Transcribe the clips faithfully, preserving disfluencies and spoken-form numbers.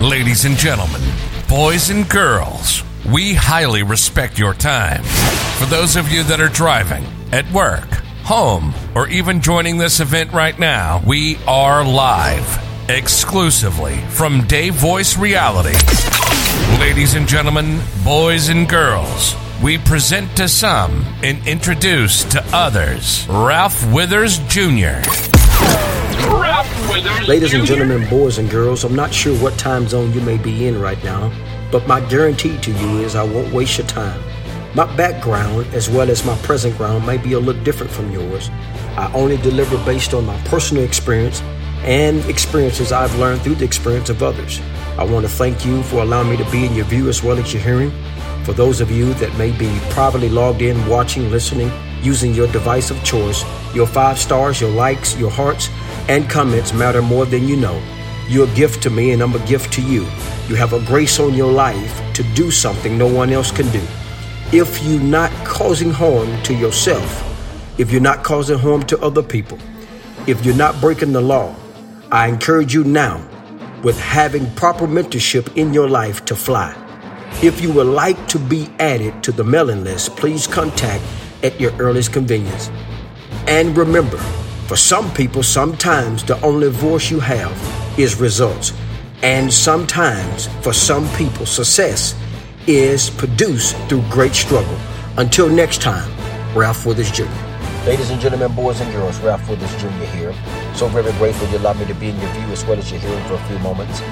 Ladies and gentlemen, boys and girls, we highly respect your time. For those of you that are driving, at work, home, or even joining this event right now, we are live, exclusively from Dave Voice Reality. Ladies and gentlemen, boys and girls, we present to some and introduce to others, Ralph Withers Junior Ladies and gentlemen, boys and girls, I'm not sure what time zone you may be in right now, but my guarantee to you is I won't waste your time. My background, as well as my present ground, may be a little different from yours. I only deliver based on my personal experience and experiences I've learned through the experience of others. I want to thank you for allowing me to be in your view as well as your hearing. For those of you that may be privately logged in, watching, listening, using your device of choice, your five stars, your likes, your hearts, and comments matter more than you know. You're a gift to me and I'm a gift to you. You have a grace on your life to do something no one else can do. If you're not causing harm to yourself, if you're not causing harm to other people, if you're not breaking the law, I encourage you now with having proper mentorship in your life to fly. If you would like to be added to the mailing list, please contact at your earliest convenience. And remember, for some people, sometimes the only voice you have is results. And sometimes, for some people, success is produced through great struggle. Until next time, Ralph Withers Junior Ladies and gentlemen, boys and girls, Ralph Withers Junior here. So very grateful you allowed me to be in your view as well as your hearing for a few moments.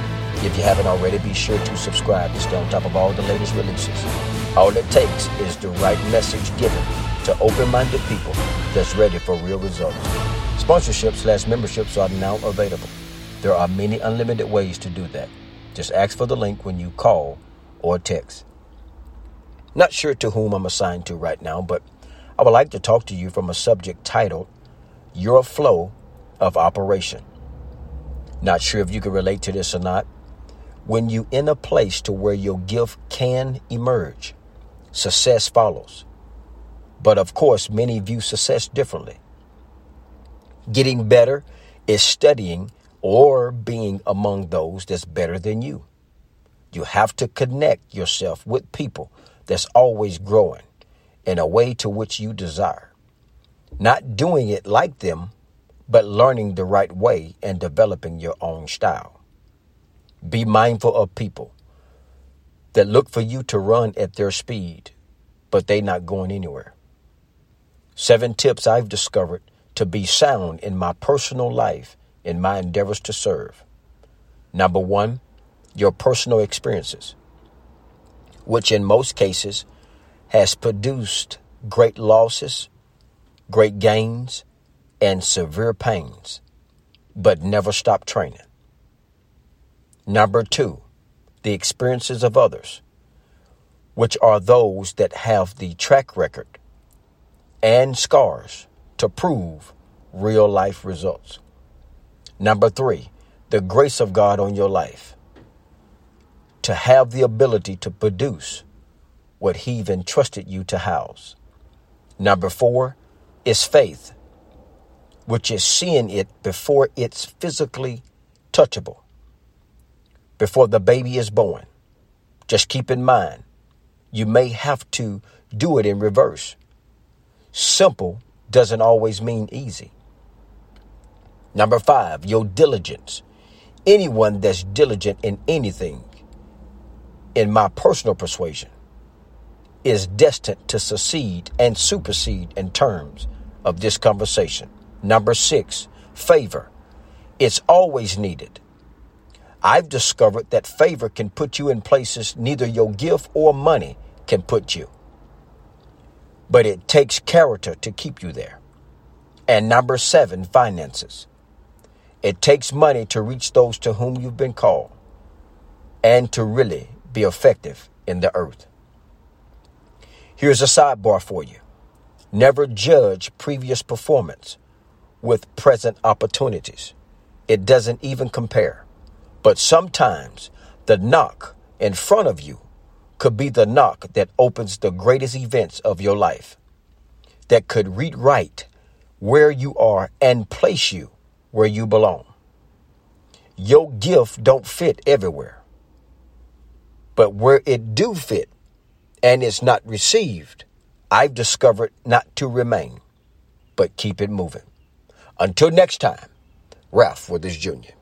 If you haven't already, be sure to subscribe to stay on top of all the latest releases. All it takes is the right message given to open-minded people that's ready for real results. Sponsorship slash memberships are now available. There are many unlimited ways to do that. Just ask for the link when you call or text. Not sure to whom I'm assigned to right now, but I would like to talk to you from a subject titled, Your Flow of Operation. Not sure if you can relate to this or not. When you're in a place to where your gift can emerge, success follows. But of course, many view success differently. Getting better is studying or being among those that's better than you. You have to connect yourself with people that's always growing in a way to which you desire. Not doing it like them, but learning the right way and developing your own style. Be mindful of people that look for you to run at their speed, but they not going anywhere. Seven tips I've discovered to be sound in my personal life in my endeavors to serve. Number one, your personal experiences, which in most cases has produced great losses, great gains, and severe pains, but never stop training. Number two, the experiences of others, which are those that have the track record and scars to prove real life results. Number three, the grace of God on your life to have the ability to produce what he even trusted you to house. Number four is faith, which is seeing it before it's physically touchable, before the baby is born. Just keep in mind, you may have to do it in reverse. Simple doesn't always mean easy. Number five, your diligence. Anyone that's diligent in anything, in my personal persuasion, is destined to succeed and supersede in terms of this conversation. Number six, favor. It's always needed. I've discovered that favor can put you in places neither your gift or money can put you. But it takes character to keep you there. And number seven, finances. It takes money to reach those to whom you've been called and to really be effective in the earth. Here's a sidebar for you. Never judge previous performance with present opportunities. It doesn't even compare. But sometimes the knock in front of you could be the knock that opens the greatest events of your life, that could rewrite where you are and place you where you belong. Your gift don't fit everywhere, but where it do fit and it's not received, I've discovered not to remain, but keep it moving. Until next time, Ralph Withers Junior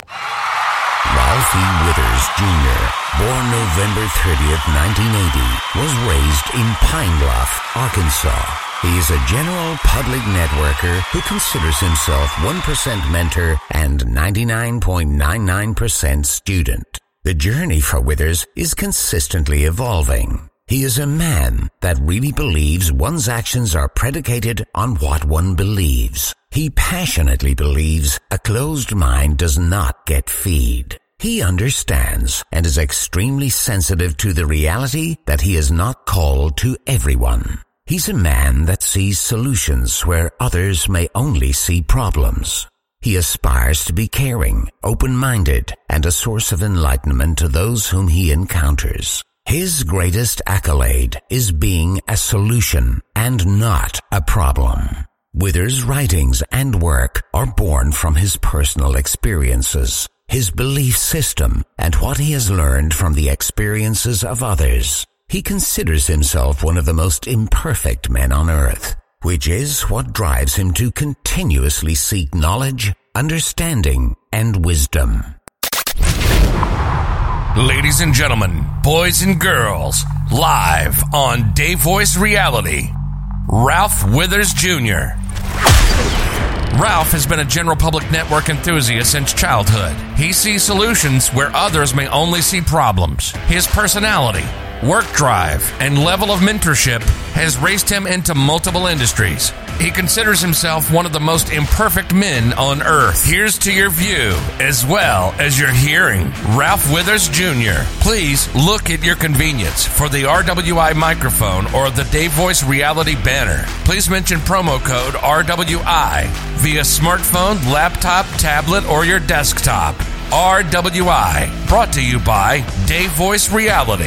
Ralphie Withers Junior, born November thirtieth, nineteen eighty, was raised in Pine Bluff, Arkansas. He is a general public networker who considers himself one percent mentor and ninety-nine point nine nine percent student. The journey for Withers is consistently evolving. He is a man that really believes one's actions are predicated on what one believes. He passionately believes a closed mind does not get feed. He understands and is extremely sensitive to the reality that he is not called to everyone. He's a man that sees solutions where others may only see problems. He aspires to be caring, open-minded, and a source of enlightenment to those whom he encounters. His greatest accolade is being a solution and not a problem. Withers' writings and work are born from his personal experiences, his belief system, and what he has learned from the experiences of others. He considers himself one of the most imperfect men on earth, which is what drives him to continuously seek knowledge, understanding, and wisdom. Ladies and gentlemen, boys and girls, live on Dave Voice Reality, Ralph Withers Junior Ralph has been a general public network enthusiast since childhood. He sees solutions where others may only see problems. His personality, work drive, and level of mentorship has raised him into multiple industries. He considers himself one of the most imperfect men on earth. Here's to your view, as well as your hearing. Ralph Withers Junior Please look at your convenience for the R W I microphone or the Dave Voice Reality banner. Please mention promo code R W I via smartphone, laptop, tablet, or your desktop. R W I, brought to you by Dave Voice Reality.